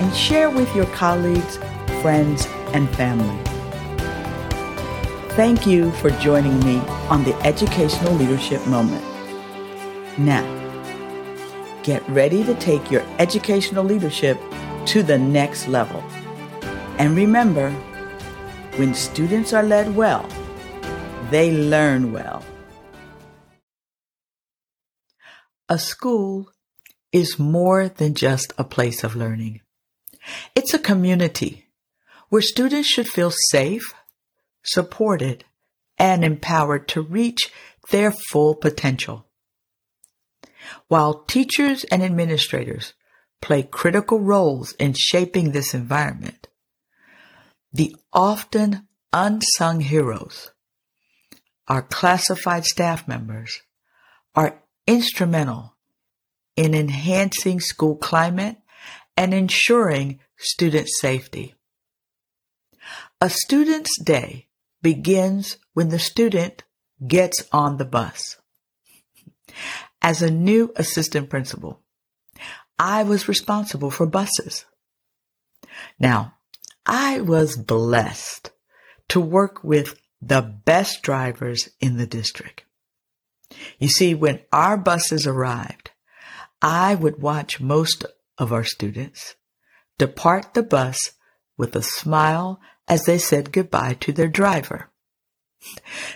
and share with your colleagues, friends, and family. Thank you for joining me on the Educational Leadership Moment. Now, get ready to take your educational leadership to the next level. And remember, when students are led well, they learn well. A school is more than just a place of learning. It's a community where students should feel safe, supported, and empowered to reach their full potential. While teachers and administrators play critical roles in shaping this environment, the often unsung heroes, our classified staff members, are instrumental in enhancing school climate and ensuring student safety. A student's day begins when the student gets on the bus. As a new assistant principal, I was responsible for buses. Now, I was blessed to work with the best drivers in the district. You see, when our buses arrived, I would watch most of our students depart the bus with a smile as they said goodbye to their driver.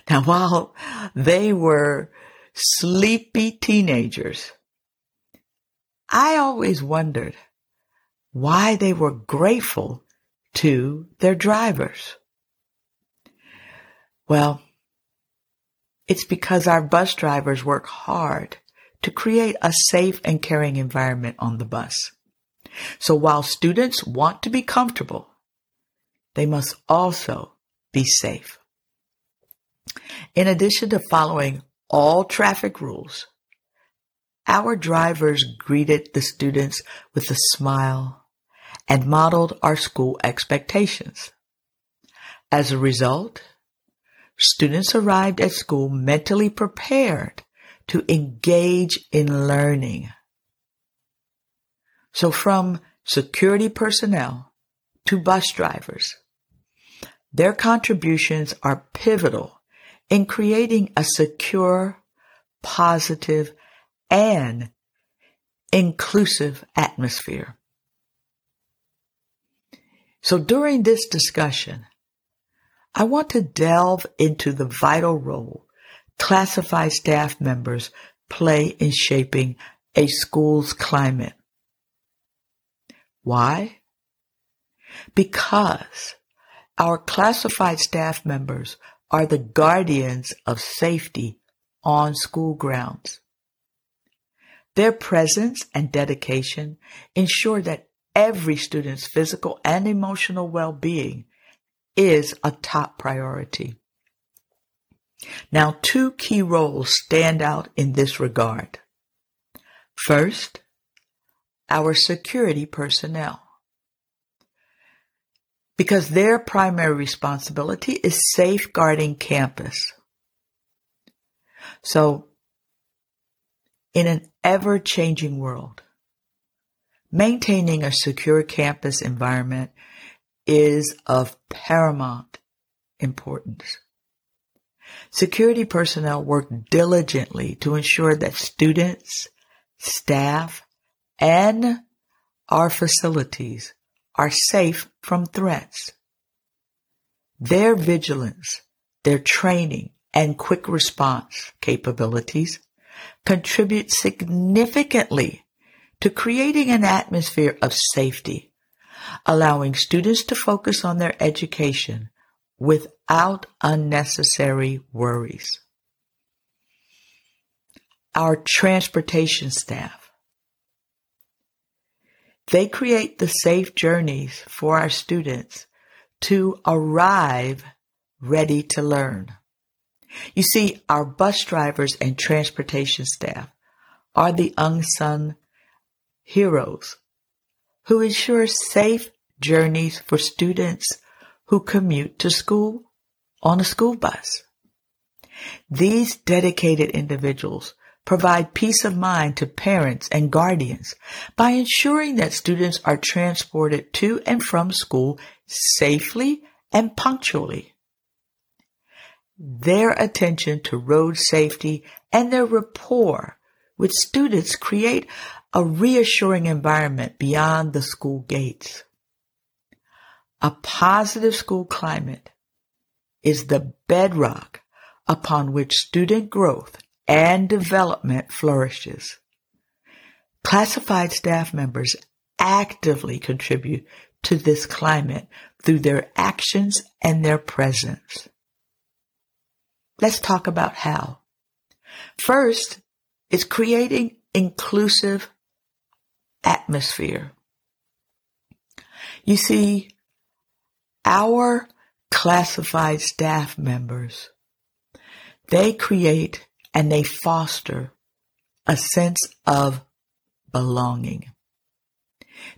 Now, while they were sleepy teenagers, I always wondered why they were grateful to their drivers. Well, it's because our bus drivers work hard to create a safe and caring environment on the bus. So while students want to be comfortable, they must also be safe. In addition to following all traffic rules, our drivers greeted the students with a smile and modeled our school expectations. As a result, students arrived at school mentally prepared to engage in learning. So from security personnel to bus drivers, their contributions are pivotal in creating a secure, positive, and inclusive atmosphere. So during this discussion, I want to delve into the vital role classified staff members play in shaping a school's climate. Why? Because our classified staff members are the guardians of safety on school grounds. Their presence and dedication ensure that every student's physical and emotional well-being is a top priority. Now, two key roles stand out in this regard. First, our security personnel, because their primary responsibility is safeguarding campus. So, in an ever-changing world, maintaining a secure campus environment is of paramount importance. Security personnel work diligently to ensure that students, staff, and our facilities are safe from threats. Their vigilance, their training, and quick response capabilities contribute significantly to creating an atmosphere of safety, allowing students to focus on their education without unnecessary worries. Our transportation staff. They create the safe journeys for our students to arrive ready to learn. You see, our bus drivers and transportation staff are the unsung heroes who ensure safe journeys for students who commute to school on a school bus. These dedicated individuals provide peace of mind to parents and guardians by ensuring that students are transported to and from school safely and punctually. Their attention to road safety and their rapport with students create a reassuring environment beyond the school gates. A positive school climate is the bedrock upon which student growth and development flourishes. Classified staff members actively contribute to this climate through their actions and their presence. Let's talk about how. First is creating inclusive atmosphere. You see, our classified staff members, they create and they foster a sense of belonging.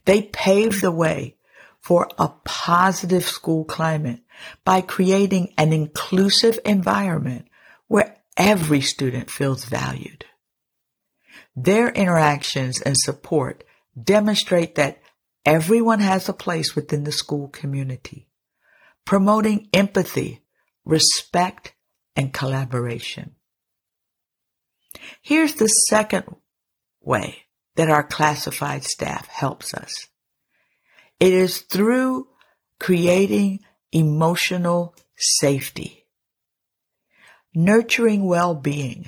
They pave the way for a positive school climate by creating an inclusive environment where every student feels valued. Their interactions and support demonstrate that everyone has a place within the school community, promoting empathy, respect, and collaboration. Here's the second way that our classified staff helps us. It is through creating emotional safety, nurturing well-being.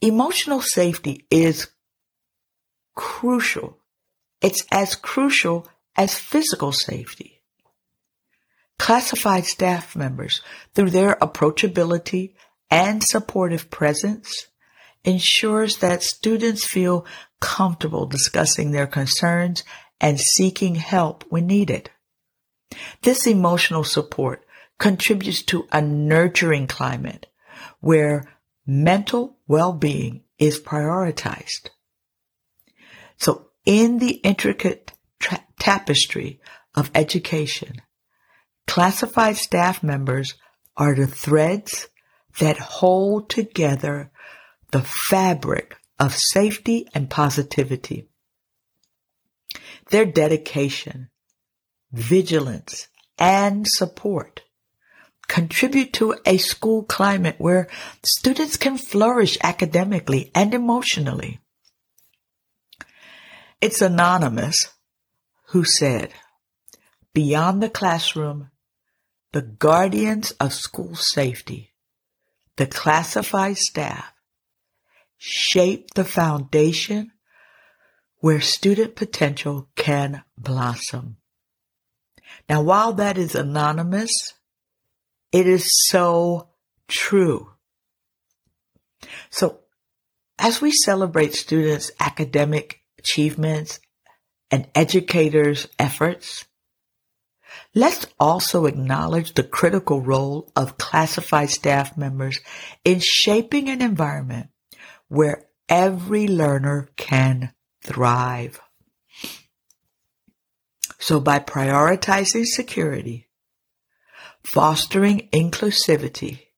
Emotional safety is crucial. It's as crucial as physical safety. Classified staff members, through their approachability and supportive presence, ensures that students feel comfortable discussing their concerns and seeking help when needed. This emotional support contributes to a nurturing climate where mental well-being is prioritized. So in the intricate tapestry of education, classified staff members are the threads that hold together the fabric of safety and positivity. Their dedication, vigilance, and support contribute to a school climate where students can flourish academically and emotionally. It's anonymous who said, "Beyond the classroom, the guardians of school safety, the classified staff, shape the foundation where student potential can blossom." Now, while that is anonymous, it is so true. So, as we celebrate students' academic achievements and educators' efforts, let's also acknowledge the critical role of classified staff members in shaping an environment where every learner can thrive. So by prioritizing security, fostering inclusivity,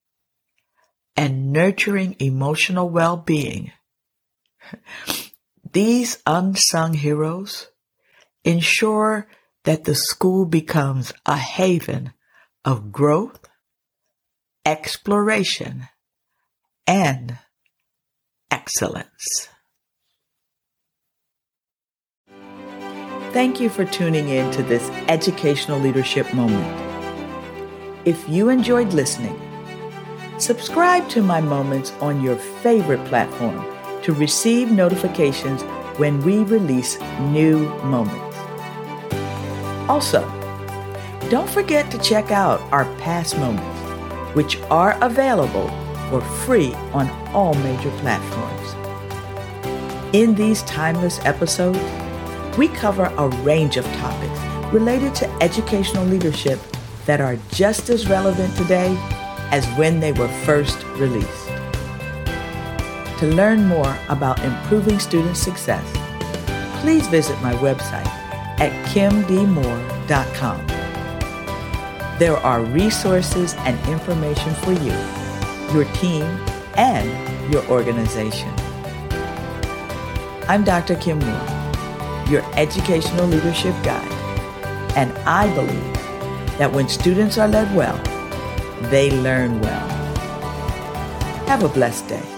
and nurturing emotional well-being, these unsung heroes ensure that the school becomes a haven of growth, exploration, and excellence. Thank you for tuning in to this educational leadership moment. If you enjoyed listening, subscribe to my moments on your favorite platform to receive notifications when we release new moments. Also, don't forget to check out our past moments, which are available for free on all major platforms. In these timeless episodes, we cover a range of topics related to educational leadership that are just as relevant today as when they were first released. To learn more about improving student success, please visit my website at KimDMoore.com. There are resources and information for you, your team, and your organization. I'm Dr. Kim Moore, your educational leadership guide, and I believe that when students are led well, they learn well. Have a blessed day.